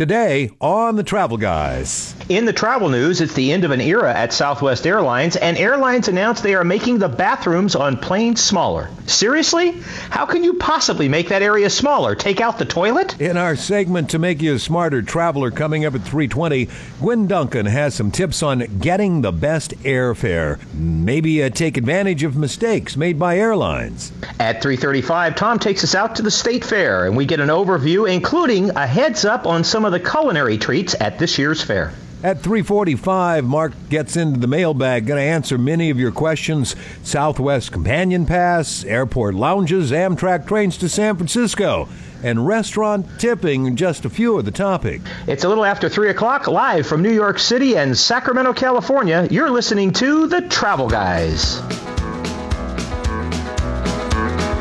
Today on The Travel Guys. In the travel news, it's the end of an era at Southwest Airlines, and airlines announced they are making the bathrooms on planes smaller. Seriously? How can you possibly make that area smaller? Take out the toilet? In our segment To Make You a Smarter Traveler coming up at 3:20, Gwen Duncan has some tips on getting the best airfare. Maybe take advantage of mistakes made by airlines. At 3:35, Tom takes us out to the State Fair, and we get an overview, including a heads up on some of the culinary treats at this year's fair. At 3:45, Mark gets into the mailbag, going to answer many of your questions. Southwest Companion Pass, airport lounges, Amtrak trains to San Francisco, and restaurant tipping, just a few of the topics. It's a little after 3 o'clock, live from New York City and Sacramento, California. You're listening to The Travel Guys.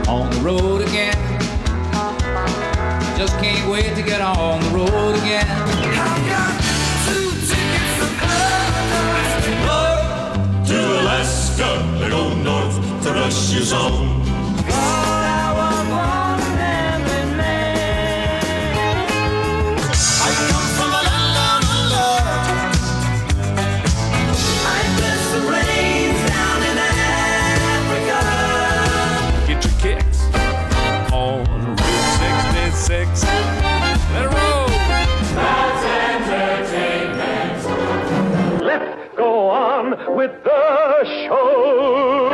On the road again. Just can't wait to get on the road again. To Alaska, they go north, the rush is on. All our wandering man. I come from a la-la-la-la. I bless the rains down in Africa. Get your kicks on Route 66. Let it roll. With the show.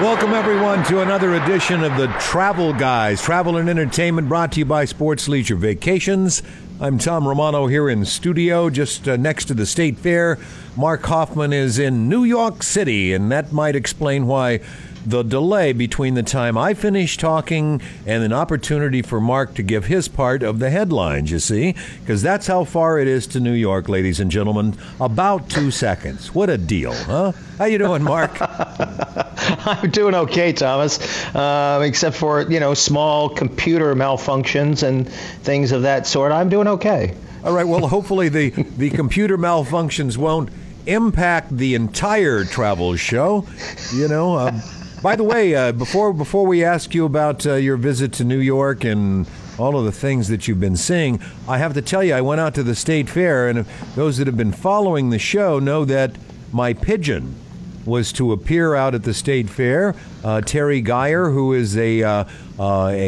Welcome, everyone, to another edition of The Travel Guys. Travel and entertainment brought to you by Sports Leisure Vacations. I'm Tom Romano here in studio, just next to the State Fair. Mark Hoffman is in New York City, and that might explain why the delay between the time I finish talking and an opportunity for Mark to give his part of the headlines, you see, because that's how far it is to New York, ladies and gentlemen. About 2 seconds. What a deal, huh? How you doing, Mark? I'm doing okay, Thomas, except for, small computer malfunctions and things of that sort. I'm doing okay. All right. Well, hopefully the computer malfunctions won't impact the entire travel show, By the way, before we ask you about your visit to New York and all of the things that you've been seeing, I have to tell you, I went out to the State Fair, and those that have been following the show know that my pigeon was to appear out at the State Fair. Terry Geyer, who is a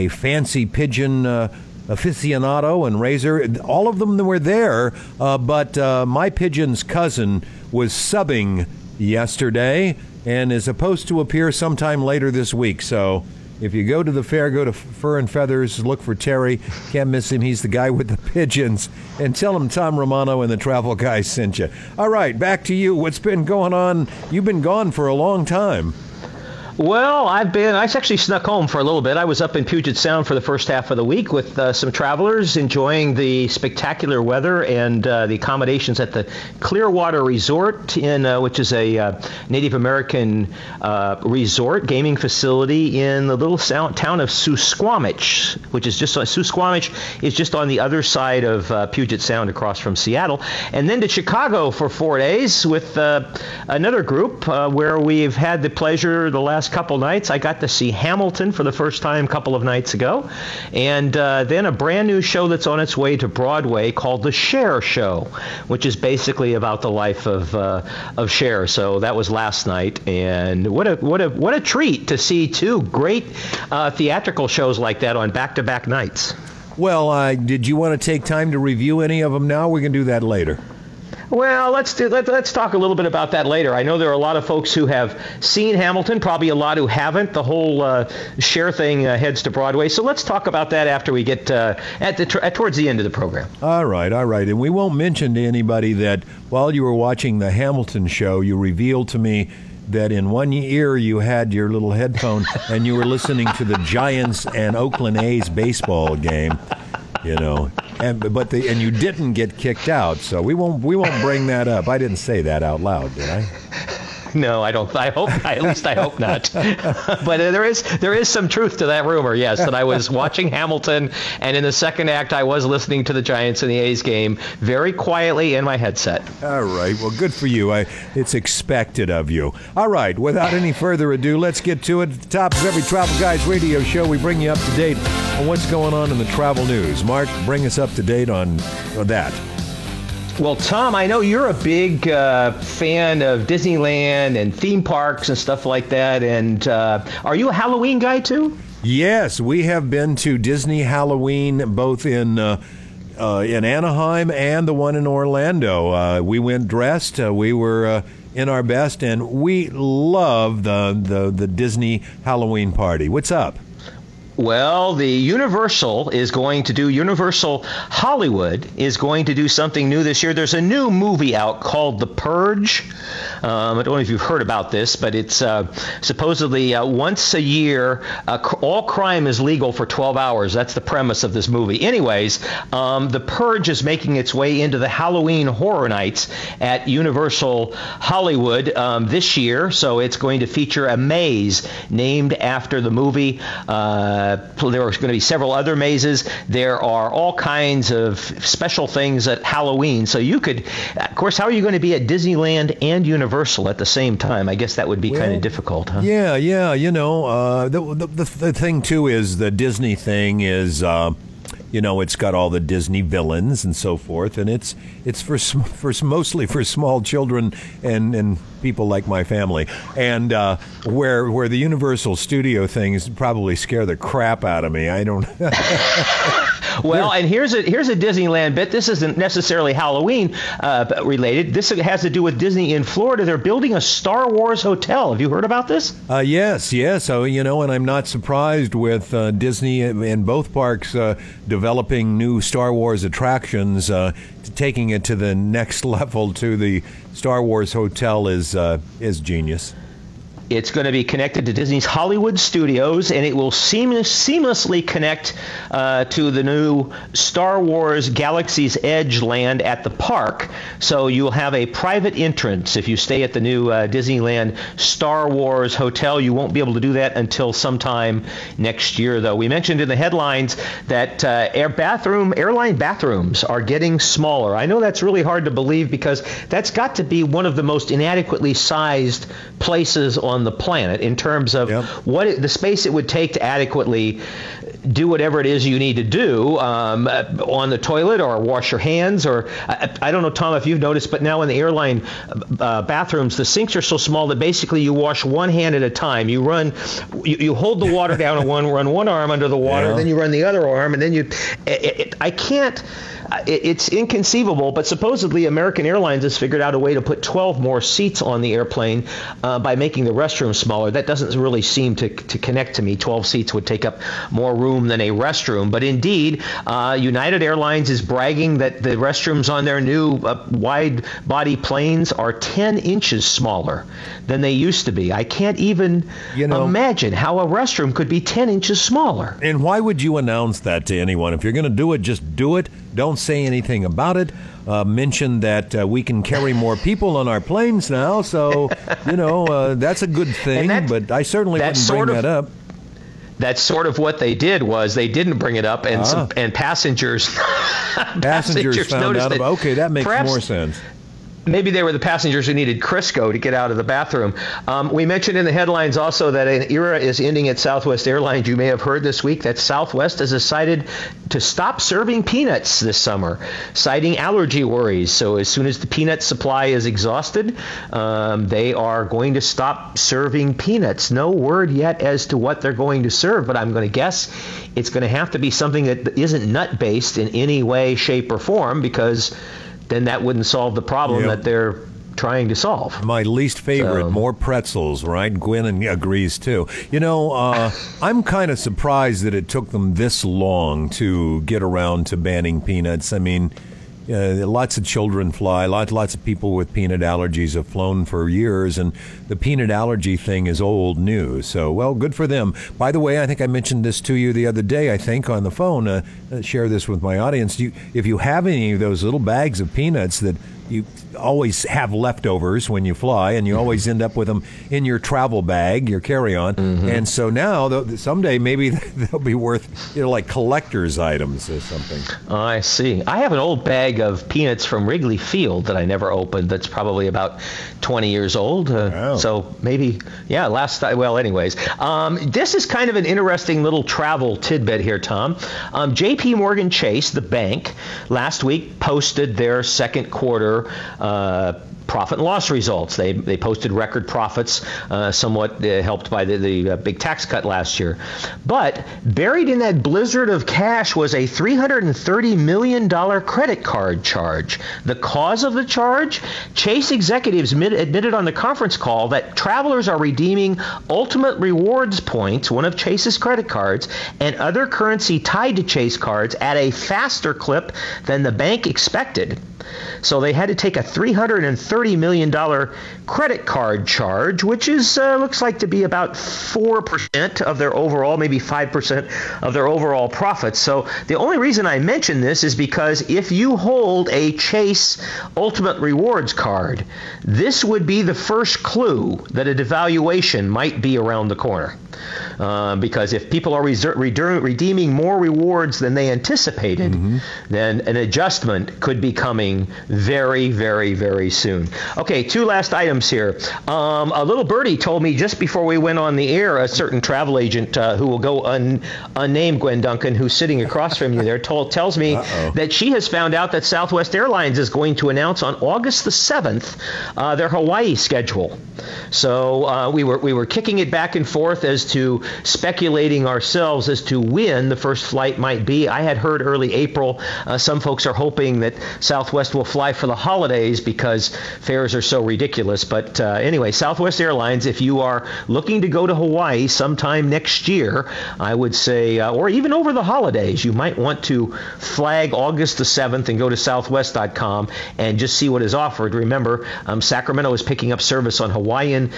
fancy pigeon aficionado and raiser, all of them were there, but my pigeon's cousin was subbing yesterday, and is supposed to appear sometime later this week. So if you go to the fair, go to Fur and Feathers, look for Terry. Can't miss him. He's the guy with the pigeons. And tell him Tom Romano and the Travel Guy sent you. All right, back to you. What's been going on? You've been gone for a long time. Well, I actually snuck home for a little bit. I was up in Puget Sound for the first half of the week with some travelers, enjoying the spectacular weather and the accommodations at the Clearwater Resort, which is a Native American resort gaming facility in the little town of Suquamish, which is just on the other side of Puget Sound, across from Seattle. And then to Chicago for 4 days with another group where we've had the pleasure the last couple nights. I got to see Hamilton for the first time a couple of nights ago, and then a brand new show that's on its way to Broadway called The Cher Show, which is basically about the life of Cher. So that was last night, and what a treat to see two great theatrical shows like that on back-to-back nights. Well, did you want to take time to review any of them now? We can do that later. Well, let's talk a little bit about that later. I know there are a lot of folks who have seen Hamilton, probably a lot who haven't. The whole Cher thing heads to Broadway, so let's talk about that after we get towards the end of the program. All right. And we won't mention to anybody that while you were watching the Hamilton show, you revealed to me that in one ear you had your little headphone and you were listening to the Giants and Oakland A's baseball game. And you didn't get kicked out, so we won't bring that up. I didn't say that out loud, did I? No, I don't. I hope. At least I hope not. But there is some truth to that rumor. Yes, that I was watching Hamilton, and in the second act, I was listening to the Giants and the A's game very quietly in my headset. All right. Well, good for you. It's expected of you. All right. Without any further ado, let's get to it. At the top of every Travel Guys radio show, we bring you up to date on what's going on in the travel news. Mark, bring us up to date on that. Well, Tom, I know you're a big fan of Disneyland and theme parks and stuff like that. And are you a Halloween guy, too? Yes, we have been to Disney Halloween both in Anaheim and the one in Orlando. We went dressed. We were in our best. And we love the Disney Halloween party. What's up? Well, the Universal is going to do, Universal Hollywood is going to do something new this year. There's a new movie out called The Purge. I don't know if you've heard about this, but it's supposedly once a year, all crime is legal for 12 hours. That's the premise of this movie. Anyways, The Purge is making its way into the Halloween Horror Nights at Universal Hollywood this year. So it's going to feature a maze named after the movie. There are going to be several other mazes. There are all kinds of special things at Halloween. So you could, of course, how are you going to be at Disneyland and Universal at the same time? I guess that would be kind of difficult, huh? Yeah. You know, the thing, too, is the Disney thing is, you know, it's got all the Disney villains and so forth. And it's for mostly for small children and people like my family. And where the Universal Studio things probably scare the crap out of me. I don't. Well, and here's a Disneyland bit. This isn't necessarily Halloween related. This has to do with Disney in Florida. They're building a Star Wars hotel. Have you heard about this? Yes. So, you know, and I'm not surprised with Disney and both parks developing new Star Wars attractions. Taking it to the next level to the Star Wars hotel is genius. It's going to be connected to Disney's Hollywood Studios, and it will seamlessly connect to the new Star Wars Galaxy's Edge land at the park. So you'll have a private entrance if you stay at the new Disneyland Star Wars Hotel. You won't be able to do that until sometime next year, though. We mentioned in the headlines that airline bathrooms are getting smaller. I know that's really hard to believe because that's got to be one of the most inadequately sized places on the planet in terms of what the space it would take to adequately do whatever it is you need to do on the toilet or wash your hands. Or I don't know, Tom, if you've noticed, but now in the airline bathrooms, the sinks are so small that basically you wash one hand at a time. You hold the water down and run one arm under the water, then you run the other arm, and then it's inconceivable, but supposedly American Airlines has figured out a way to put 12 more seats on the airplane by making the restroom smaller. That doesn't really seem to connect to me. 12 seats would take up more room than a restroom. But indeed, United Airlines is bragging that the restrooms on their new wide-body planes are 10 inches smaller than they used to be. I can't even imagine how a restroom could be 10 inches smaller. And why would you announce that to anyone? If you're going to do it, just do it. Don't say anything about it. Mention that we can carry more people on our planes now. So, that's a good thing. But I certainly wouldn't bring that up. That's sort of what they did was they didn't bring it up. And passengers found out about, okay, that makes more sense. Maybe they were the passengers who needed Crisco to get out of the bathroom. We mentioned in the headlines also that an era is ending at Southwest Airlines. You may have heard this week that Southwest has decided to stop serving peanuts this summer, citing allergy worries. So as soon as the peanut supply is exhausted, they are going to stop serving peanuts. No word yet as to what they're going to serve, but I'm going to guess it's going to have to be something that isn't nut-based in any way, shape, or form because then that wouldn't solve the problem that they're trying to solve. My least favorite, more pretzels, right? Gwen agrees, too. You know, I'm kind of surprised that it took them this long to get around to banning peanuts. I mean, lots of children fly. Lots of people with peanut allergies have flown for years, and the peanut allergy thing is old news. So, well, good for them. By the way, I think I mentioned this to you the other day, I think, on the phone. Share this with my audience. If you have any of those little bags of peanuts that you always have leftovers when you fly, and you always end up with them in your travel bag, your carry-on. Mm-hmm. And so now, someday, maybe they'll be worth, like collector's items or something. Oh, I see. I have an old bag of peanuts from Wrigley Field that I never opened that's probably about 20 years old. Wow. So maybe, yeah, last time. Well, anyways, this is kind of an interesting little travel tidbit here, Tom. J.P. Morgan Chase, the bank, last week posted their second quarter profit and loss results. They posted record profits, somewhat helped by the big tax cut last year. But buried in that blizzard of cash was a $330 million credit card charge. The cause of the charge? Chase executives admitted on the conference call that travelers are redeeming Ultimate Rewards points, one of Chase's credit cards, and other currency tied to Chase cards at a faster clip than the bank expected. So they had to take a $330 million credit card charge, which is looks like to be about 4% of their overall, maybe 5% of their overall profits. So the only reason I mention this is because if you hold a Chase Ultimate Rewards card, this would be the first clue that a devaluation might be around the corner. Because if people are redeeming more rewards than they anticipated, mm-hmm. then an adjustment could be coming very, very, very soon. Okay, two last items here. A little birdie told me just before we went on the air, a certain travel agent who will go unnamed, Gwen Duncan, who's sitting across from you there, tells me Uh-oh. That she has found out that Southwest Airlines is going to announce on August the 7th their Hawaii schedule. So we were kicking it back and forth as to speculating ourselves as to when the first flight might be. I had heard early April. Some folks are hoping that Southwest will fly for the holidays because fares are so ridiculous. But anyway, Southwest Airlines, if you are looking to go to Hawaii sometime next year, I would say, or even over the holidays, you might want to flag August the 7th and go to southwest.com and just see what is offered. Remember, Sacramento is picking up service on Hawaiian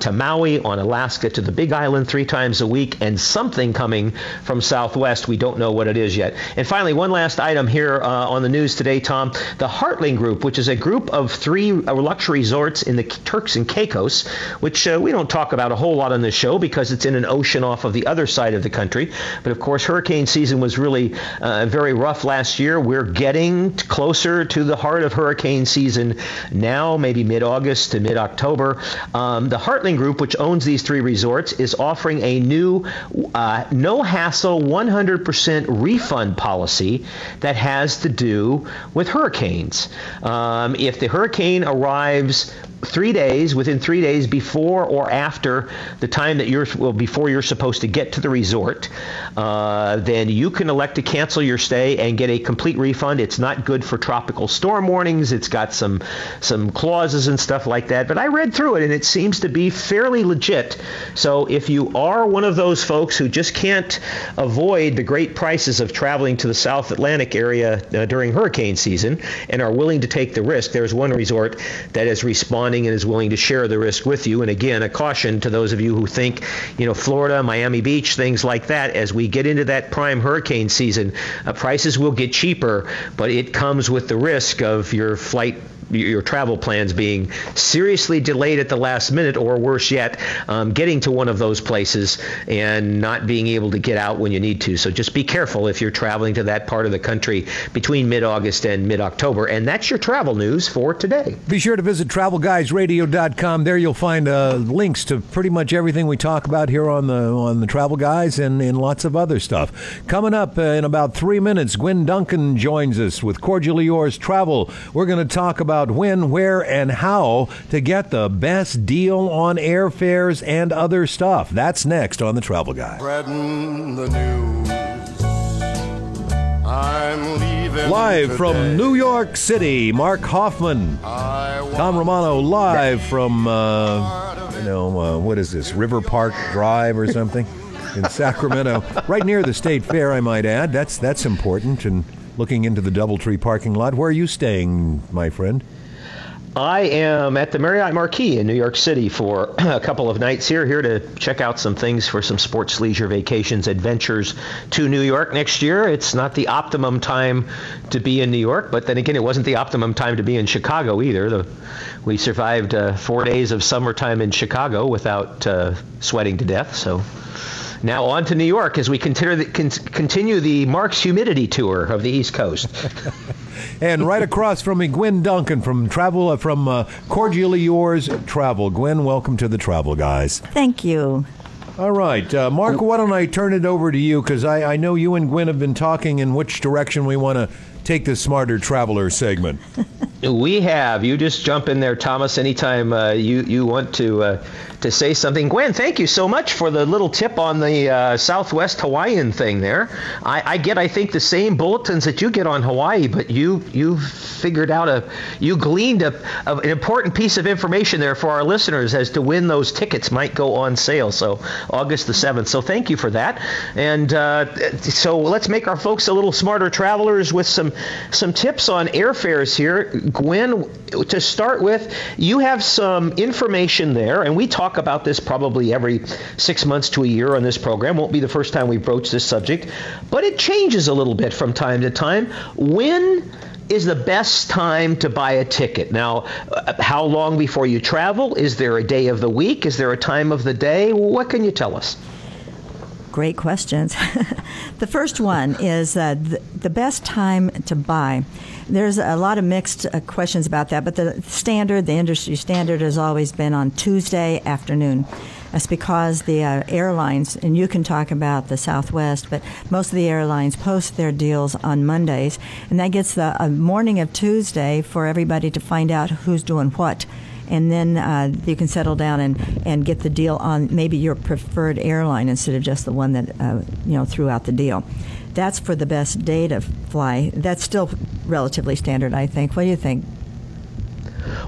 to Maui, on Alaska to the Big Island 3 times a week, and something coming from Southwest. We don't know what it is yet. And finally, one last item here on the news today, Tom. The Hartling Group, which is a group of 3 luxury resorts in the Turks and Caicos, which we don't talk about a whole lot on this show because it's in an ocean off of the other side of the country. But of course, hurricane season was really very rough last year. We're getting closer to the heart of hurricane season now, maybe mid-August to mid-October. The Hartling Group, which owns these 3 resorts, is offering a new no-hassle 100% refund policy that has to do with hurricanes. If the hurricane arrives within three days before or after the time that before you're supposed to get to the resort, then you can elect to cancel your stay and get a complete refund. It's not good for tropical storm warnings. It's got some clauses and stuff like that, but I read through it and it seems to be fairly legit. So if you are one of those folks who just can't avoid the great prices of traveling to the South Atlantic area during hurricane season and are willing to take the risk, there's one resort that has responded and is willing to share the risk with you. And again, a caution to those of you who think, Florida, Miami Beach, things like that, as we get into that prime hurricane season, prices will get cheaper, but it comes with the risk of your travel plans being seriously delayed at the last minute, or worse yet, getting to one of those places and not being able to get out when you need to. So just be careful if you're traveling to that part of the country between mid-August and mid-October. And that's your travel news for today. Be sure to visit TravelGuysRadio.com. There you'll find links to pretty much everything we talk about here on the Travel Guys and lots of other stuff. Coming up in about 3 minutes, Gwen Duncan joins us with Cordially Yours Travel. We're going to talk about when, where, and how to get the best deal on airfares and other stuff. That's next on The Travel Guy. Spreading the news. I'm leaving live today. From New York City, Mark Hoffman. Tom Romano live from, what is this, River Park Drive or something in Sacramento. Right near the State Fair, I might add. That's important. And looking into the DoubleTree parking lot. Where are you staying, my friend? I am at the Marriott Marquis in New York City for a couple of nights here to check out some things for some sports leisure vacations adventures to New York next year. It's not the optimum time to be in New York, but then again, it wasn't the optimum time to be in Chicago either. We survived 4 days of summertime in Chicago without sweating to death, so... Now on to New York as we continue the Mark's Humidity Tour of the East Coast. And right across from me, Gwen Duncan from Cordially Yours Travel. Gwen, welcome to the Travel Guys. Thank you. All right. Mark, why don't I turn it over to you, because I know you and Gwen have been talking in which direction we want to take the Smarter Traveler segment. We have. You just jump in there, Thomas, anytime you want to say something. Gwen, thank you so much for the little tip on the Southwest Hawaiian thing there. I get, I think, the same bulletins that you get on Hawaii, but you gleaned an important piece of information there for our listeners as to when those tickets might go on sale, so August the 7th. So thank you for that. And so let's make our folks a little smarter travelers with some tips on airfares here. Gwen, to start with, you have some information there, and we talk about this probably every 6 months to a year on this program. Won't be the first time we broach this subject, but it changes a little bit from time to time. When is the best time to buy a ticket? Now, how long before you travel? Is there a day of the week? Is there a time of the day? What can you tell us? Great questions. The first one is the best time to buy. There's a lot of mixed questions about that, but the industry standard has always been on Tuesday afternoon. That's because the airlines, and you can talk about the Southwest, but most of the airlines post their deals on Mondays, and that gets the morning of Tuesday for everybody to find out who's doing what. And then you can settle down and get the deal on maybe your preferred airline instead of just the one that threw out the deal. That's for the best day to fly. That's still relatively standard, I think. What do you think?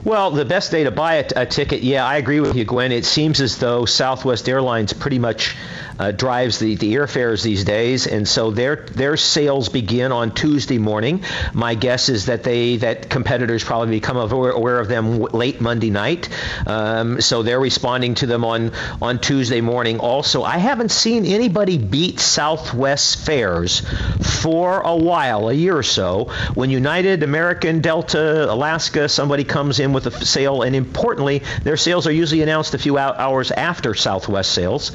Well, the best day to buy a ticket, yeah, I agree with you, Gwen. It seems as though Southwest Airlines pretty much drives the airfares these days, and so their sales begin on Tuesday morning. My guess is that that competitors probably become aware of them late Monday night, so they're responding to them on Tuesday morning. Also, I haven't seen anybody beat Southwest fares for a while, a year or so, when United, American, Delta, Alaska, somebody comes in with a sale, and importantly, their sales are usually announced a few hours after Southwest sales.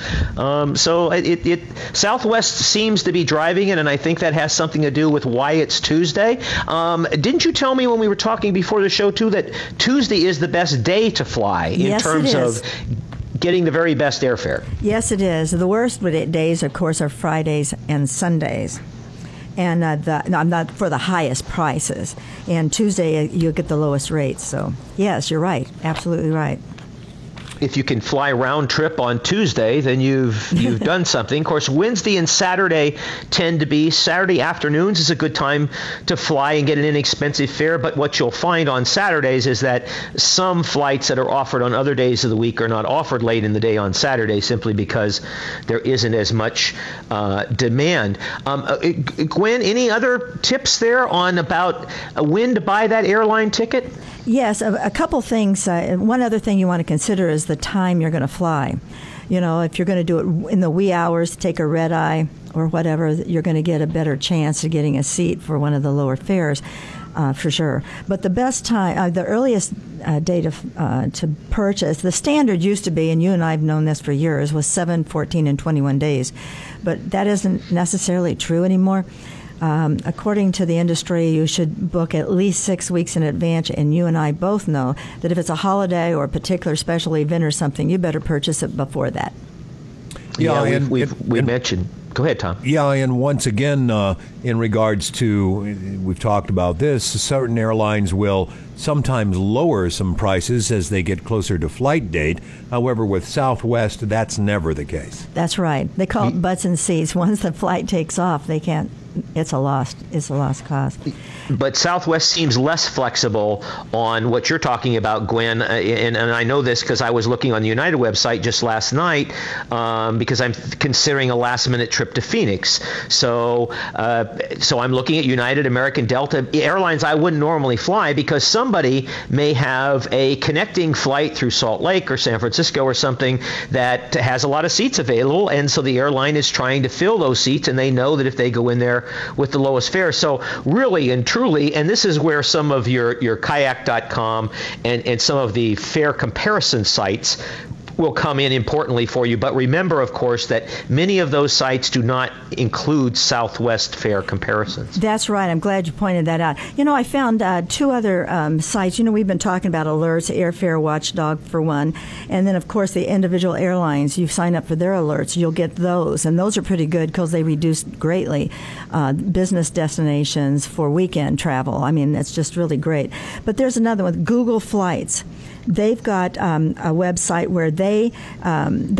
So it Southwest seems to be driving it, and I think that has something to do with why it's Tuesday. Didn't you tell me when we were talking before the show too that Tuesday is the best day to fly in terms of getting the very best airfare? Yes, it is. The worst days, of course, are Fridays and Sundays. And I'm not for the highest prices. And Tuesday, you'll get the lowest rates. So, yes, you're right. Absolutely right. If you can fly round trip on Tuesday, then you've done something. Of course, Wednesday and Saturday tend to be. Saturday afternoons is a good time to fly and get an inexpensive fare. But what you'll find on Saturdays is that some flights that are offered on other days of the week are not offered late in the day on Saturday, simply because there isn't as much demand. Gwen, any other tips there on about when to buy that airline ticket? Yes, a couple things. One other thing you want to consider is the time you're going to fly. You know, if you're going to do it in the wee hours, take a red eye or whatever, you're going to get a better chance of getting a seat for one of the lower fares, for sure. But the best time, the earliest date to purchase, the standard used to be, and you and I have known this for years, was 7, 14, and 21 days. But that isn't necessarily true anymore. According to the industry, you should book at least 6 weeks in advance, and you and I both know that if it's a holiday or a particular special event or something, you better purchase it before that. Yeah, and we mentioned. Go ahead, Tom. Yeah, and once again, in regards to, we've talked about this, certain airlines will sometimes lower some prices as they get closer to flight date. However, with Southwest, that's never the case. That's right. They call it butts and seats. Once the flight takes off, they can't it's a lost cause. But Southwest seems less flexible on what you're talking about, Gwen, and I know this because I was looking on the United website just last night because I'm considering a last-minute trip to Phoenix. So I'm looking at United, American, Delta, airlines I wouldn't normally fly because somebody may have a connecting flight through Salt Lake or San Francisco or something that has a lot of seats available, and so the airline is trying to fill those seats, and they know that if they go in there with the lowest fare. So really and truly, and this is where some of your kayak.com and some of the fare comparison sites will come in importantly for you. But remember, of course, that many of those sites do not include Southwest fare comparisons. That's right. I'm glad you pointed that out. You know, I found two other sites. You know, we've been talking about alerts, Airfare Watchdog for one, and then, of course, the individual airlines. You sign up for their alerts, you'll get those, and those are pretty good because they reduce greatly business destinations for weekend travel. I mean, that's just really great. But there's another one, Google Flights. They've got a website where they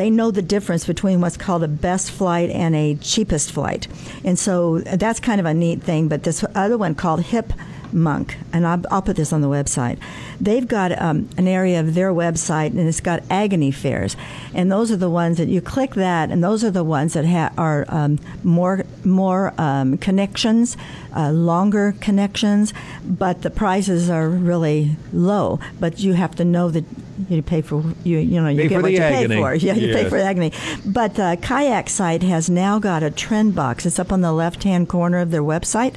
know the difference between what's called a best flight and a cheapest flight. And so that's kind of a neat thing. But this other one called Hip Monk, and I'll put this on the website. They've got an area of their website, and it's got agony fares. And those are the ones that you click that, and those are the ones that are more connections, longer connections, but the prices are really low. But you have to know that you pay for you get what you pay for. Yeah, you pay for the agony. But the Kayak site has now got a trend box. It's up on the left-hand corner of their website,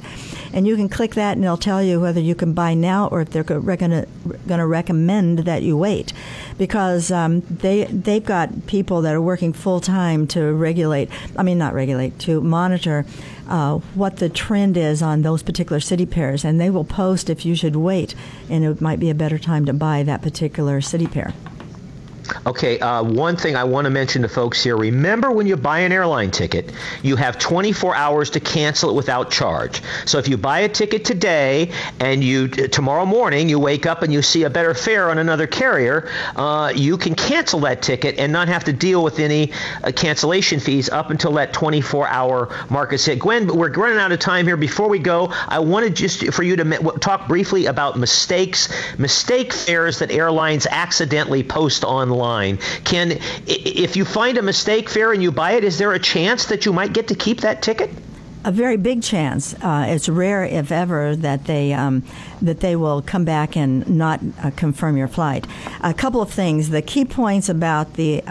and you can click that, and it'll tell you whether you can buy now or if they're going to recommend that you wait, because they've got people that are working full time to monitor what the trend is on those particular city pairs, and they will post if you should wait, and it might be a better time to buy that particular city pair. Okay, one thing I want to mention to folks here, remember when you buy an airline ticket, you have 24 hours to cancel it without charge. So if you buy a ticket today and you tomorrow morning you wake up and you see a better fare on another carrier, you can cancel that ticket and not have to deal with any cancellation fees up until that 24-hour mark is hit. Gwen, we're running out of time here. Before we go, I wanted just for you to talk briefly about mistake fares that airlines accidentally post online. If you find a mistake fare and you buy it, is there a chance that you might get to keep that ticket? A very big chance. It's rare, if ever, that they will come back and not confirm your flight. A couple of things. The key points about the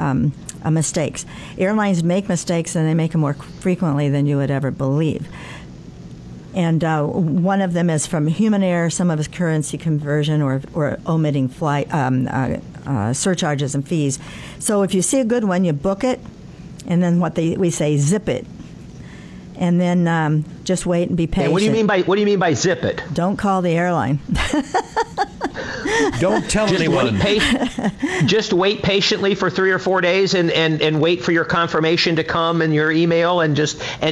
mistakes. Airlines make mistakes, and they make them more frequently than you would ever believe. And one of them is from human error, some of it's currency conversion or omitting flight surcharges and fees. So if you see a good one, you book it, and then we say zip it, and then just wait and be patient. Hey, what do you mean by zip it? Don't call the airline. Don't tell anyone. Just wait patiently for 3 or 4 days and wait for your confirmation to come in your email, and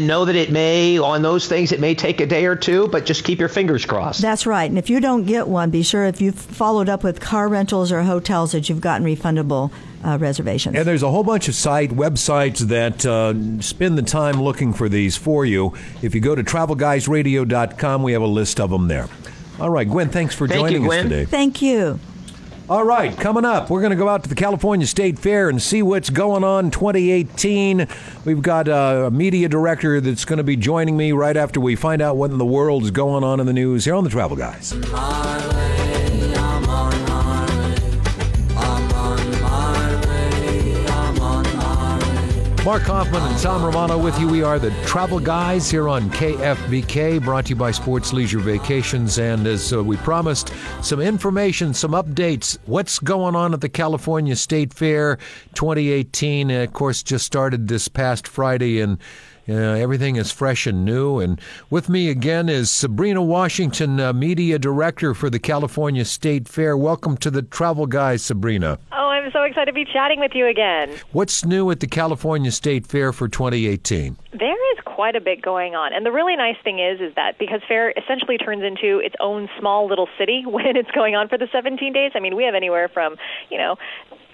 know that it may take a day or two, but just keep your fingers crossed. That's right. And if you don't get one, be sure if you've followed up with car rentals or hotels that you've gotten refundable reservations. And there's a whole bunch of websites that spend the time looking for these for you. If you go to TravelGuysRadio.com, we have a list of them there. All right, Gwen, thanks for joining us today. Thank you. All right, coming up, we're going to go out to the California State Fair and see what's going on 2018. We've got a media director that's going to be joining me right after we find out what in the world is going on in the news here on The Travel Guys. Mark Hoffman and Tom Romano with you. We are the Travel Guys here on KFBK, brought to you by Sports Leisure Vacations. And as we promised, some information, some updates. What's going on at the California State Fair 2018? Of course, just started this past Friday, and everything is fresh and new. And with me again is Sabrina Washington, media director for the California State Fair. Welcome to the Travel Guys, Sabrina. Oh, I'm so excited to be chatting with you again. What's new at the California State Fair for 2018? There is quite a bit going on. And the really nice thing is that because fair essentially turns into its own small little city when it's going on for the 17 days. I mean, we have anywhere from,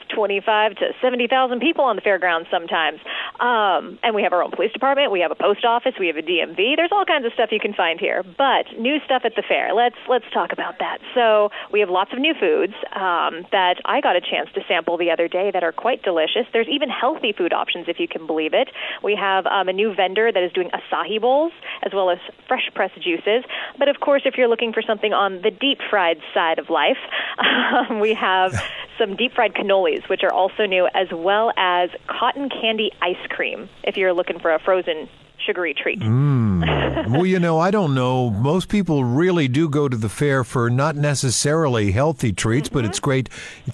25 to 70,000 people on the fairgrounds sometimes. And we have our own police department. We have a post office. We have a DMV. There's all kinds of stuff you can find here. But new stuff at the fair. Let's talk about that. So we have lots of new foods that I got a chance to sample the other day that are quite delicious. There's even healthy food options, if you can believe it. We have a new vendor that is doing acai bowls as well as fresh-pressed juices. But, of course, if you're looking for something on the deep-fried side of life, we have some deep-fried cannolis, which are also new, as well as cotton candy ice cream, if you're looking for a frozen sugary treat. Well, you know, I don't know. Most people really do go to the fair for not necessarily healthy treats, but it's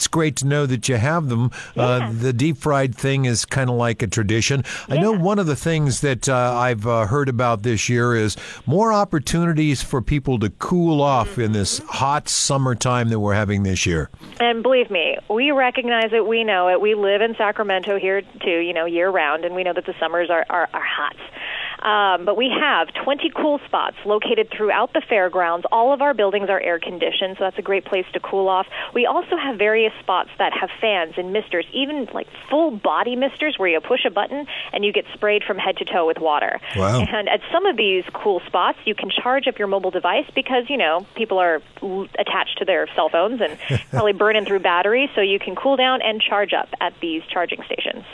great to know that you have them. Yeah. The deep-fried thing is kind of like a tradition. Yeah. I know one of the things that I've heard about this year is more opportunities for people to cool off in this hot summertime that we're having this year. And believe me, we recognize it. We know it. We live in Sacramento here, too, you know, year-round, and we know that the summers are hot. But we have 20 cool spots located throughout the fairgrounds. All of our buildings are air-conditioned, so that's a great place to cool off. We also have various spots that have fans and misters, even like full-body misters where you push a button and you get sprayed from head to toe with water. Wow. And at some of these cool spots, you can charge up your mobile device because, you know, people are attached to their cell phones and probably burning through batteries, so you can cool down and charge up at these charging stations.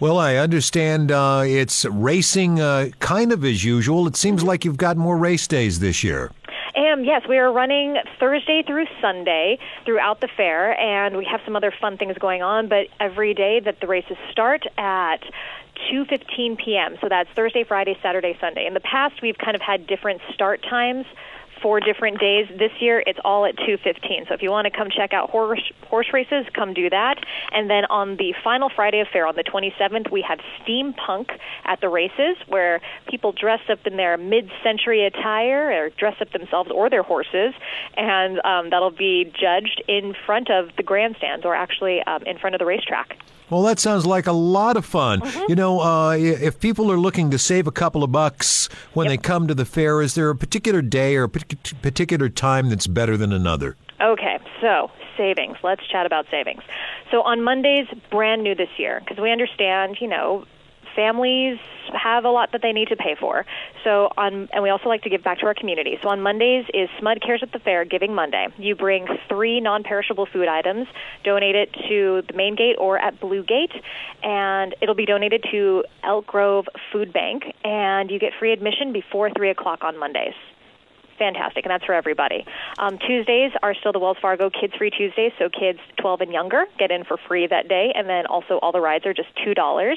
Well, I understand it's racing kind of as usual. It seems like you've got more race days this year. Yes, we are running Thursday through Sunday throughout the fair, and we have some other fun things going on, but every day that the races start at 2:15 p.m., so that's Thursday, Friday, Saturday, Sunday. In the past, we've kind of had different start times for different days. This year, it's all at 2:15. So if you want to come check out horse races, come do that. And then on the final Friday of fair, on the 27th, we have steampunk at the races, where people dress up in their mid-century attire or dress up themselves or their horses, and that'll be judged in front of the grandstands or actually in front of the racetrack. Well, that sounds like a lot of fun. You know, if people are looking to save a couple of bucks when they come to the fair, is there a particular day or a particular time that's better than another? Okay, so savings. Let's chat about savings. So on Mondays, brand new this year, because we understand, you know, families have a lot that they need to pay for. So and we also like to give back to our community. So on Mondays is Smud Cares at the Fair Giving Monday. You bring 3 non-perishable food items, donate it to the main gate or at Blue Gate, and it'll be donated to Elk Grove Food Bank, and you get free admission before 3 o'clock on Mondays. Fantastic, and that's for everybody. Tuesdays are still the Wells Fargo Kids Free Tuesdays, so kids 12 and younger get in for free that day, and then also all the rides are just $2.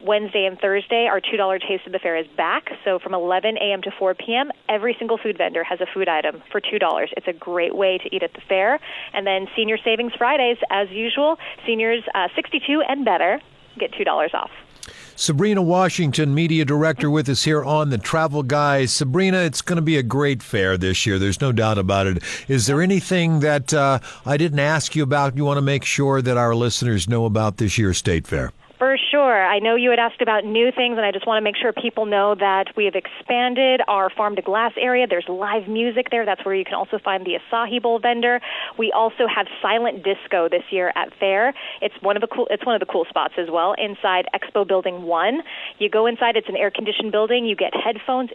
Wednesday and Thursday, our $2 Taste of the Fair is back. So from 11 a.m. to 4 p.m., every single food vendor has a food item for $2. It's a great way to eat at the fair. And then Senior Savings Fridays, as usual, seniors 62 and better get $2 off. Sabrina Washington, media director, with us here on The Travel Guys. Sabrina, it's going to be a great fair this year. There's no doubt about it. Is there anything that I didn't ask you about you want to make sure that our listeners know about this year's State Fair? For sure. I know you had asked about new things, and I just want to make sure people know that we have expanded our farm-to-glass area. There's live music there. That's where you can also find the acai bowl vendor. We also have silent disco this year at fair. It's one of the cool spots as well, inside Expo Building 1. You go inside. It's an air-conditioned building. You get headphones.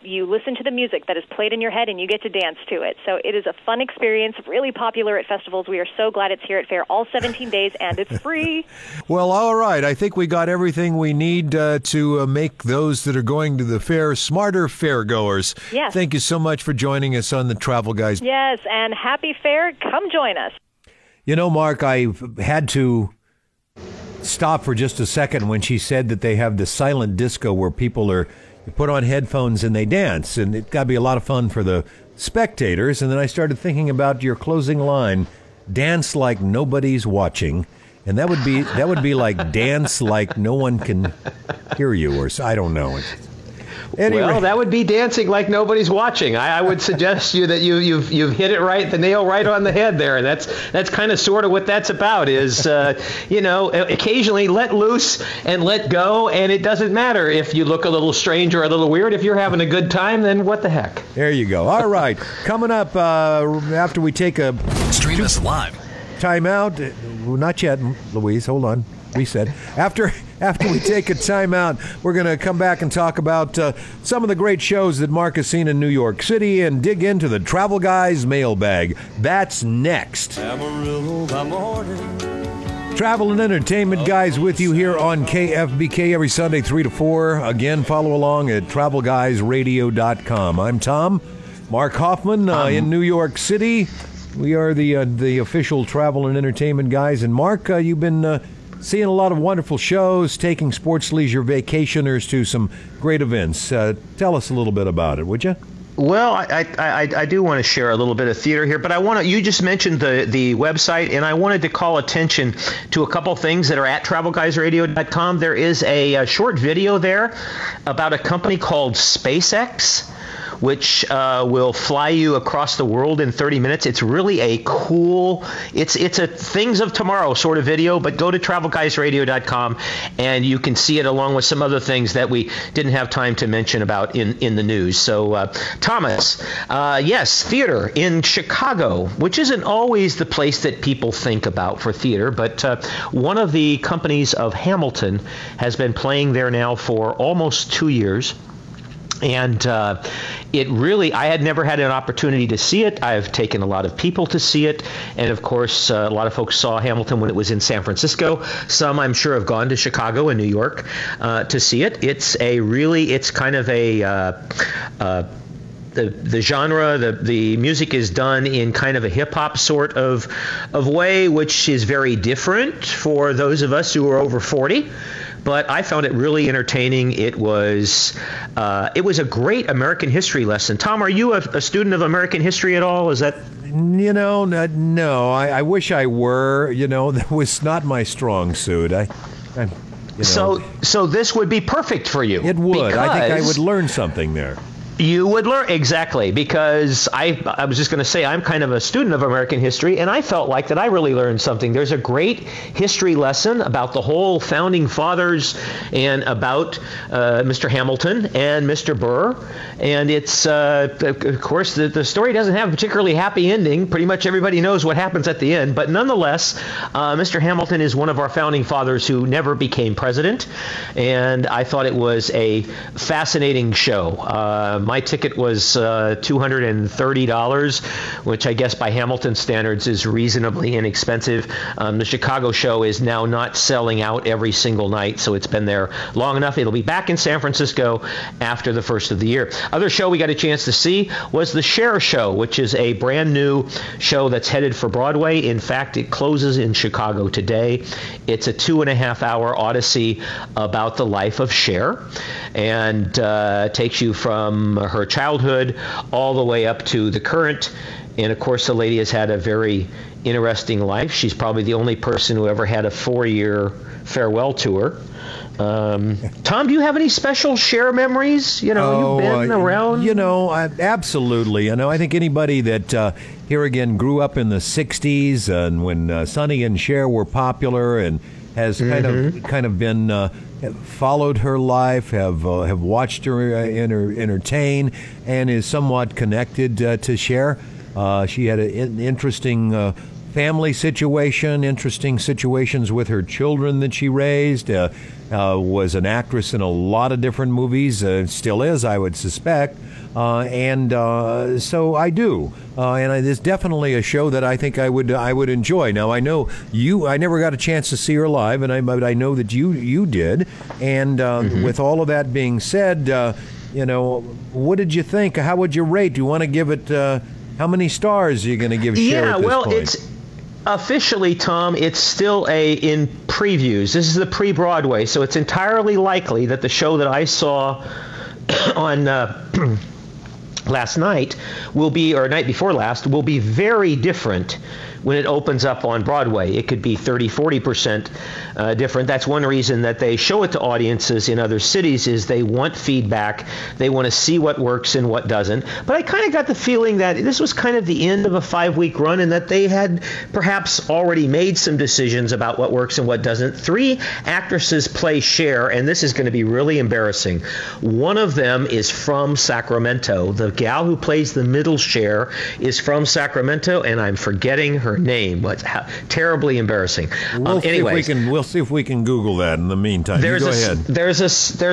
You listen to the music that is played in your head, and you get to dance to it. So it is a fun experience, really popular at festivals. We are so glad it's here at fair all 17 days, and it's free. Well, all right. I think we got everything we need to make those that are going to the fair smarter fairgoers. Yes. Thank you so much for joining us on The Travel Guys. Yes, and happy fair. Come join us. You know, Mark, I've had to stop for just a second when she said that they have the silent disco where people are put on headphones and they dance, and it's got to be a lot of fun for the spectators. And then I started thinking about your closing line, dance like nobody's watching, and that would be like dance like no one can hear you, or I don't know. Anyway. Well, that would be dancing like nobody's watching. I would suggest you that you've hit it right, the nail right on the head there, and that's kind of sort of what that's about. Is you know, occasionally let loose and let go, and it doesn't matter if you look a little strange or a little weird. If you're having a good time, then what the heck? There you go. All right, coming up after we take a stream us live timeout. Not yet, Louise. Hold on. We said after we take a timeout, we're going to come back and talk about some of the great shows that Mark has seen in New York City and dig into the Travel Guys mailbag. That's next. Amarillo by morning. Travel and entertainment guys with you here on KFBK every Sunday 3 to 4. Again, follow along at TravelGuysRadio.com. I'm Tom. Mark Hoffman in New York City. We are the official travel and entertainment guys. And Mark, you've been... seeing a lot of wonderful shows, taking sports leisure vacationers to some great events. Tell us a little bit about it, would you? Well, I do want to share a little bit of theater here, but I want to. You just mentioned the website, and I wanted to call attention to a couple things that are at TravelGuysRadio.com. There is a short video there about a company called SpaceX, which will fly you across the world in 30 minutes. It's really a cool, it's a things of tomorrow sort of video, but go to TravelGuysRadio.com and you can see it along with some other things that we didn't have time to mention about in the news. So, Thomas, yes, theater in Chicago, which isn't always the place that people think about for theater, but one of the companies of Hamilton has been playing there now for almost 2 years. And it really, I had never had an opportunity to see it. I've taken a lot of people to see it. And, of course, a lot of folks saw Hamilton when it was in San Francisco. Some, I'm sure, have gone to Chicago and New York to see it. It's kind of a... The genre, the music is done in kind of a hip-hop sort of way, which is very different for those of us who are over 40. But I found it really entertaining. It was a great American history lesson. Tom, are you a student of American history at all? Is that... You know, no. I wish I were. You know, that was not my strong suit. I'm you know. So this would be perfect for you. It would. I think I would learn something there. You would learn, exactly, because I was just going to say I'm kind of a student of American history, and I felt like that I really learned something. There's a great history lesson about the whole Founding Fathers and about Mr. Hamilton and Mr. Burr, and it's, of course, the story doesn't have a particularly happy ending. Pretty much everybody knows what happens at the end, but nonetheless, Mr. Hamilton is one of our Founding Fathers who never became president, and I thought it was a fascinating show. My ticket was $230, which I guess by Hamilton standards is reasonably inexpensive. The Chicago show is now not selling out every single night, so it's been there long enough. It'll be back in San Francisco after the first of the year. Other show we got a chance to see was The Cher Show, which is a brand new show that's headed for Broadway. In fact, it closes in Chicago today. It's a 2.5-hour odyssey about the life of Cher, and takes you from her childhood all the way up to the current. And of course, the lady has had a very interesting life. She's probably the only person who ever had a 4-year farewell tour. Tom, do you have any special Cher memories? You know, you've been around. You know, absolutely. You know, I think anybody that here again grew up in the '60s and when Sonny and Cher were popular and has kind of been. Followed her life, have watched her entertain, and is somewhat connected to Cher. She had an interesting family situation, interesting situations with her children that she raised, was an actress in a lot of different movies, still is, I would suspect. So I do. And it's definitely a show that I think I would enjoy. Now, I know I never got a chance to see her live, but I know that you did. And with all of that being said, you know, what did you think? How would you rate? Do you want to give it, how many stars are you going to give Cher at this point? Officially, Tom, it's still in previews. This is the pre-Broadway, so it's entirely likely that the show that I saw on last night will be, or night before last, will be very different when it opens up on Broadway. It could be 30-40% different. That's one reason that they show it to audiences in other cities is they want feedback. They want to see what works and what doesn't. But I kind of got the feeling that this was kind of the end of a 5-week run and that they had perhaps already made some decisions about what works and what doesn't. 3 actresses play Cher, and this is going to be really embarrassing. One of them is from Sacramento. The gal who plays the middle Cher is from Sacramento, and I'm forgetting her name. Terribly embarrassing. We'll see if we can Google that in the meantime. Go ahead. There's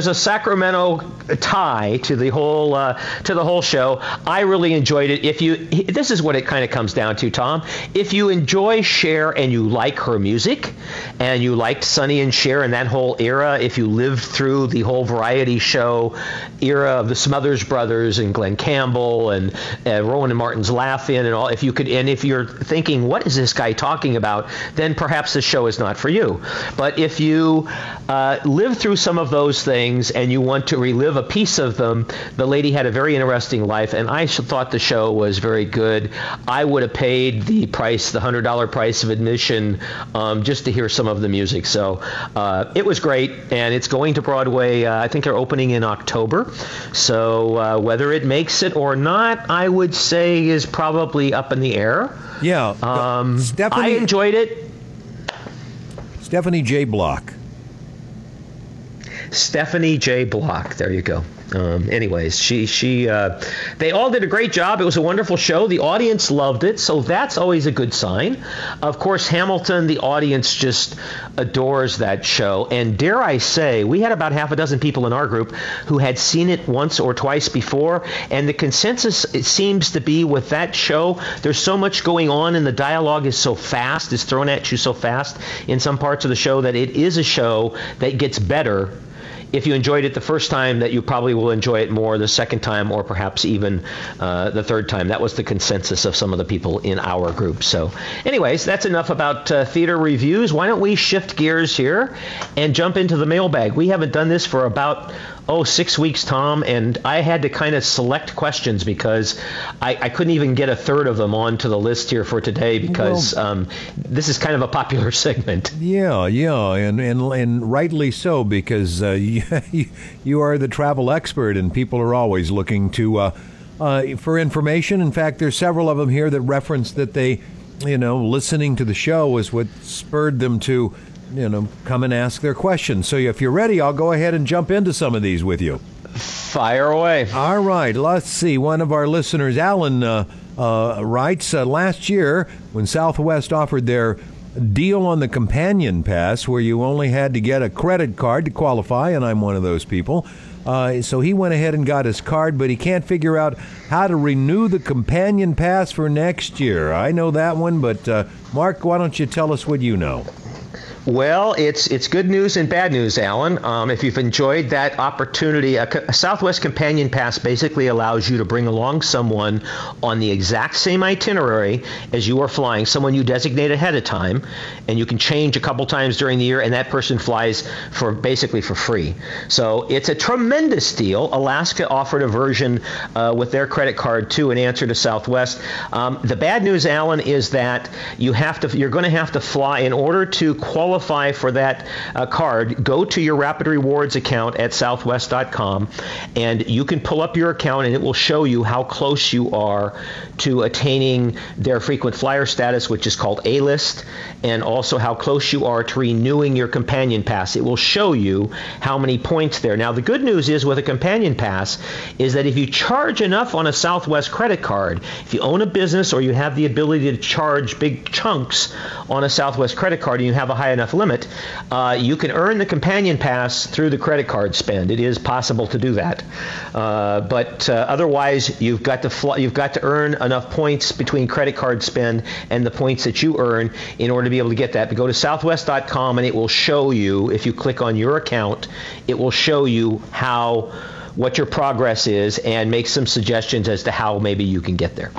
a Sacramento tie to the whole show. I really enjoyed it. This is what it kind of comes down to, Tom. If you enjoy Cher and you like her music, and you liked Sonny and Cher and that whole era, if you lived through the whole variety show era of the Smothers Brothers and Glen Campbell and Rowan and Martin's Laugh-In and all, if you're thinking, what is this guy talking about, then perhaps this show is not for you. But if you live through some of those things and you want to relive a piece of them, the lady had a very interesting life, and I thought the show was very good. I would have paid the $100 price of admission just to hear some of the music. So it was great, and it's going to Broadway. I think they're opening in October. So whether it makes it or not, I would say is probably up in the air. Yeah. I enjoyed it. Stephanie J. Block. Stephanie J. Block. There you go. Anyways, she they all did a great job. It was a wonderful show. The audience loved it, so that's always a good sign. Of course, Hamilton, the audience just adores that show. And dare I say, we had about half a dozen people in our group who had seen it once or twice before, and the consensus, it seems to be with that show, there's so much going on and the dialogue is so fast, is thrown at you so fast in some parts of the show, that it is a show that gets better. If you enjoyed it the first time, that you probably will enjoy it more the second time, or perhaps even the third time. That was the consensus of some of the people in our group. So anyways, that's enough about theater reviews. Why don't we shift gears here and jump into the mailbag? We haven't done this for about 6 weeks, Tom, and I had to kind of select questions because I couldn't even get a third of them onto the list here for today, because this is kind of a popular segment. Yeah, and rightly so, because you are the travel expert, and people are always looking to for information. In fact, there's several of them here that reference that they, listening to the show was what spurred them to come and ask their questions. So if you're ready, I'll go ahead and jump into some of these with you. Fire away. All right. Let's see. One of our listeners, Alan, writes, last year when Southwest offered their deal on the companion pass where you only had to get a credit card to qualify, and I'm one of those people, so he went ahead and got his card, but he can't figure out how to renew the companion pass for next year. I know that one, but Mark, why don't you tell us what you know? Well, it's good news and bad news, Alan. If you've enjoyed that opportunity, a Southwest Companion Pass basically allows you to bring along someone on the exact same itinerary as you are flying, someone you designate ahead of time, and you can change a couple times during the year, and that person flies for basically for free. So it's a tremendous deal. Alaska offered a version with their credit card too, in answer to Southwest. The bad news, Alan, is that you're going to have to fly in order to qualify for that card. Go to your Rapid Rewards account at southwest.com, and you can pull up your account, and it will show you how close you are to attaining their frequent flyer status, which is called A-list, and also how close you are to renewing your companion pass. It will show you how many points there. Now, the good news is with a companion pass is that if you charge enough on a Southwest credit card, if you own a business or you have the ability to charge big chunks on a Southwest credit card and you have a high enough limit, you can earn the companion pass through the credit card spend. It is possible to do that, but otherwise you've got to earn enough points between credit card spend and the points that you earn in order to be able to get that. But go to southwest.com, and it will show you, if you click on your account, it will show you what your progress is and make some suggestions as to how maybe you can get there.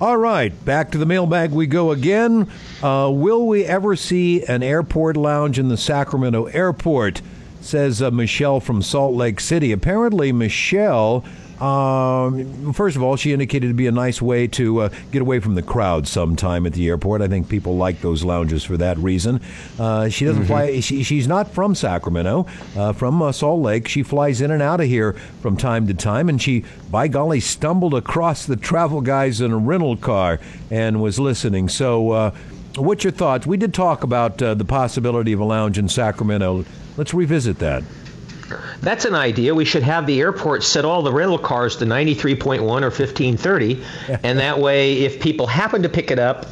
All right, back to the mailbag we go again. Will we ever see an airport lounge in the Sacramento airport, says Michelle from Salt Lake City. Apparently, Michelle, first of all, she indicated it'd be a nice way to get away from the crowd sometime at the airport. I think people like those lounges for that reason. She doesn't fly. She's not from Sacramento, from Salt Lake. She flies in and out of here from time to time, and she, by golly, stumbled across the Travel Guys in a rental car and was listening. So what's your thoughts? We did talk about the possibility of a lounge in Sacramento. Let's revisit that. That's an idea. We should have the airport set all the rental cars to 93.1 or 1530, and that way if people happen to pick it up.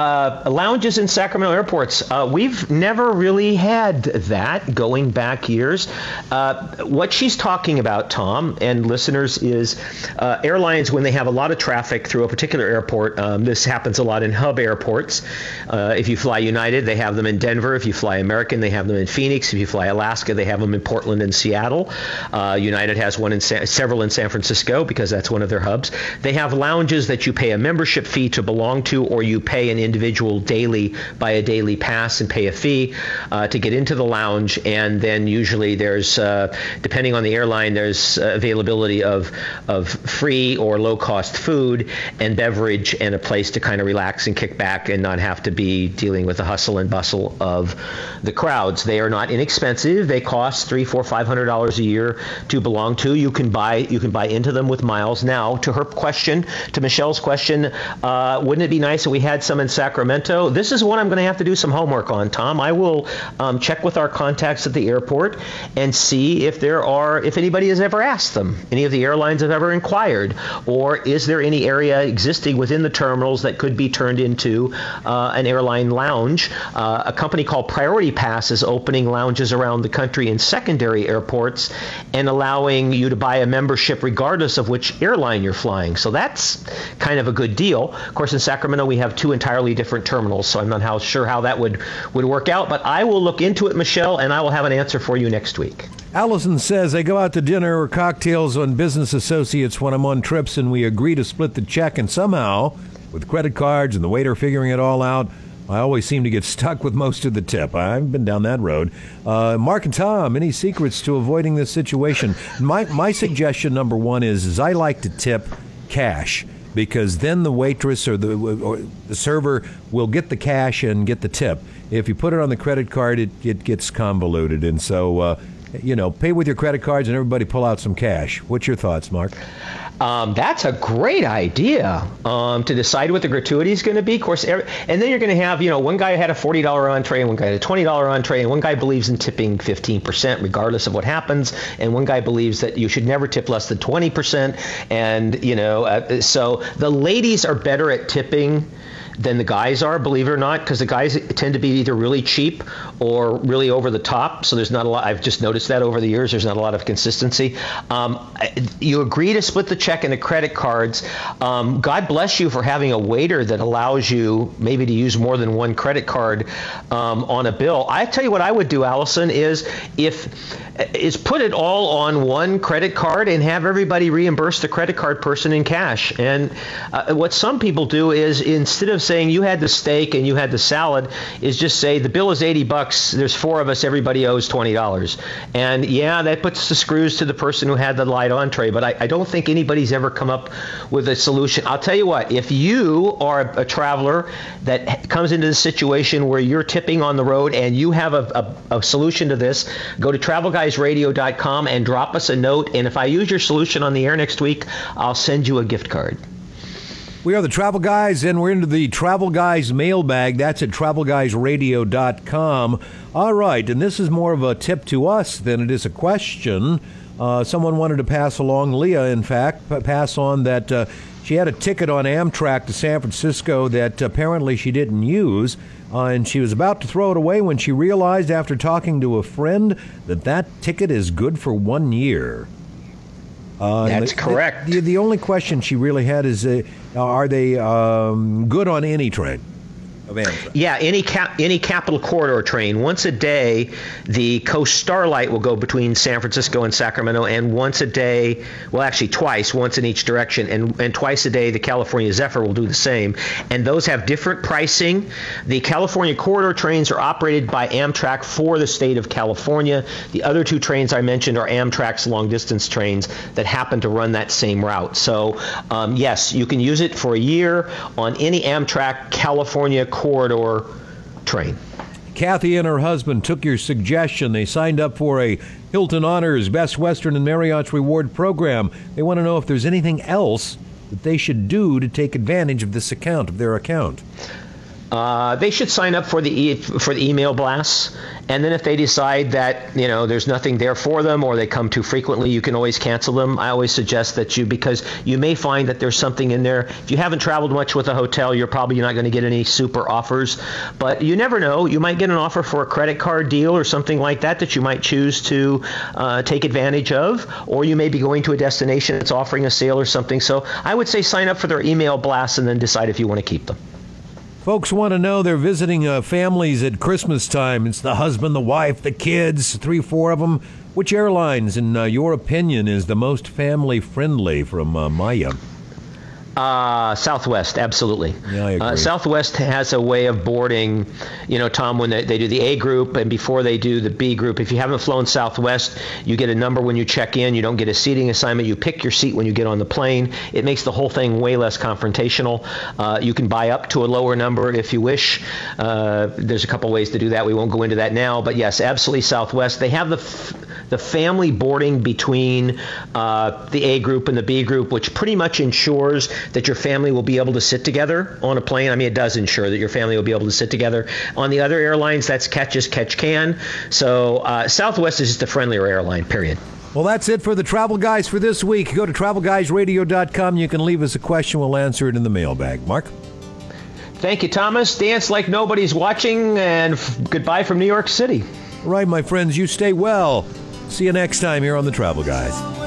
The lounges in Sacramento airports, we've never really had that going back years. What she's talking about, Tom, and listeners, is airlines, when they have a lot of traffic through a particular airport, this happens a lot in hub airports. If you fly United, they have them in Denver. If you fly American, they have them in Phoenix. If you fly Alaska, they have them in Portland and Seattle. United has one in several in San Francisco because that's one of their hubs. They have lounges that you pay a membership fee to belong to, or you pay an individual daily, buy a daily pass and pay a fee to get into the lounge. And then usually there's, depending on the airline, there's availability of free or low-cost food and beverage and a place to kind of relax and kick back and not have to be dealing with the hustle and bustle of the crowds. They are not inexpensive. They cost $300, $400, $500 a year to belong to. You can buy into them with miles. Now, to Michelle's question, wouldn't it be nice if we had some in Sacramento? This is one I'm going to have to do some homework on, Tom. I will check with our contacts at the airport and see if anybody has ever asked them, any of the airlines have ever inquired, or is there any area existing within the terminals that could be turned into an airline lounge. A company called Priority Pass is opening lounges around the country in secondary airports and allowing you to buy a membership regardless of which airline you're flying. So that's kind of a good deal. Of course, in Sacramento, we have two entirely different terminals, so I'm not sure how that would work out, but I will look into it, Michelle, and I will have an answer for you next week. Allison says, I go out to dinner or cocktails on business associates when I'm on trips, and we agree to split the check, and somehow, with credit cards and the waiter figuring it all out, I always seem to get stuck with most of the tip. I've been down that road. Mark and Tom, any secrets to avoiding this situation? My suggestion number one is I like to tip cash, because then the waitress or the server will get the cash and get the tip. If you put it on the credit card, it gets convoluted. And so, pay with your credit cards and everybody pull out some cash. What's your thoughts, Mark? That's a great idea to decide what the gratuity is going to be. Of course, and then you're going to have, one guy had a $40 entree and one guy had a $20 entree, and one guy believes in tipping 15% regardless of what happens, and one guy believes that you should never tip less than 20%. And, so the ladies are better at tipping than the guys are, believe it or not, because the guys tend to be either really cheap or really over the top. So there's not a lot. I've just noticed that over the years, there's not a lot of consistency. You agree to split the check and the credit cards. God bless you for having a waiter that allows you maybe to use more than one credit card on a bill. I tell you what I would do, Allison, is put it all on one credit card and have everybody reimburse the credit card person in cash. And what some people do is, instead of saying you had the steak and you had the salad, is just say the bill is $80. There's four of us. Everybody owes $20. And yeah, that puts the screws to the person who had the light entree. But I don't think anybody's ever come up with a solution. I'll tell you what, if you are a traveler that comes into the situation where you're tipping on the road and you have a solution to this, go to TravelGuysRadio.com and drop us a note. And if I use your solution on the air next week, I'll send you a gift card. We are the Travel Guys, and we're into the Travel Guys mailbag. That's at TravelGuysRadio.com. All right, and this is more of a tip to us than it is a question. Someone wanted to pass along, Leah, in fact, pass on that she had a ticket on Amtrak to San Francisco that apparently she didn't use, and she was about to throw it away when she realized after talking to a friend that ticket is good for 1 year. That's correct. The only question she really had is, are they good on any train? Yeah, any Capital Corridor train. Once a day, the Coast Starlight will go between San Francisco and Sacramento, and once a day, well, actually twice, once in each direction, and twice a day, the California Zephyr will do the same. And those have different pricing. The California Corridor trains are operated by Amtrak for the state of California. The other two trains I mentioned are Amtrak's long-distance trains that happen to run that same route. So, yes, you can use it for a year on any Amtrak California Corridor train. Kathy and her husband took your suggestion. They signed up for a Hilton Honors Best Western and Marriott's Reward program. They want to know if there's anything else that they should do to take advantage of this account, of their account. They should sign up for the email blasts, and then if they decide that there's nothing there for them or they come too frequently, you can always cancel them. I always suggest that because you may find that there's something in there. If you haven't traveled much with a hotel, you're probably not going to get any super offers, but you never know. You might get an offer for a credit card deal or something like that you might choose to take advantage of, or you may be going to a destination that's offering a sale or something. So I would say sign up for their email blasts and then decide if you want to keep them. Folks want to know, they're visiting families at Christmas time. It's the husband, the wife, the kids, 3-4 of them. Which airlines, in your opinion, is the most family-friendly from Maya? Southwest, absolutely. Yeah, I agree. Southwest has a way of boarding, Tom, when they do the A group and before they do the B group. If you haven't flown Southwest, you get a number when you check in. You don't get a seating assignment. You pick your seat when you get on the plane. It makes the whole thing way less confrontational. You can buy up to a lower number if you wish. There's a couple ways to do that. We won't go into that now. But, yes, absolutely Southwest. They have the family boarding between the A group and the B group, which pretty much ensures that your family will be able to sit together on a plane. I mean, it does ensure that your family will be able to sit together. On the other airlines, that's catch as catch can. So Southwest is just a friendlier airline, period. Well, that's it for the Travel Guys for this week. Go to TravelGuysRadio.com. You can leave us a question. We'll answer it in the mailbag. Mark? Thank you, Thomas. Dance like nobody's watching, and goodbye from New York City. All right, my friends. You stay well. See you next time here on the Travel Guys.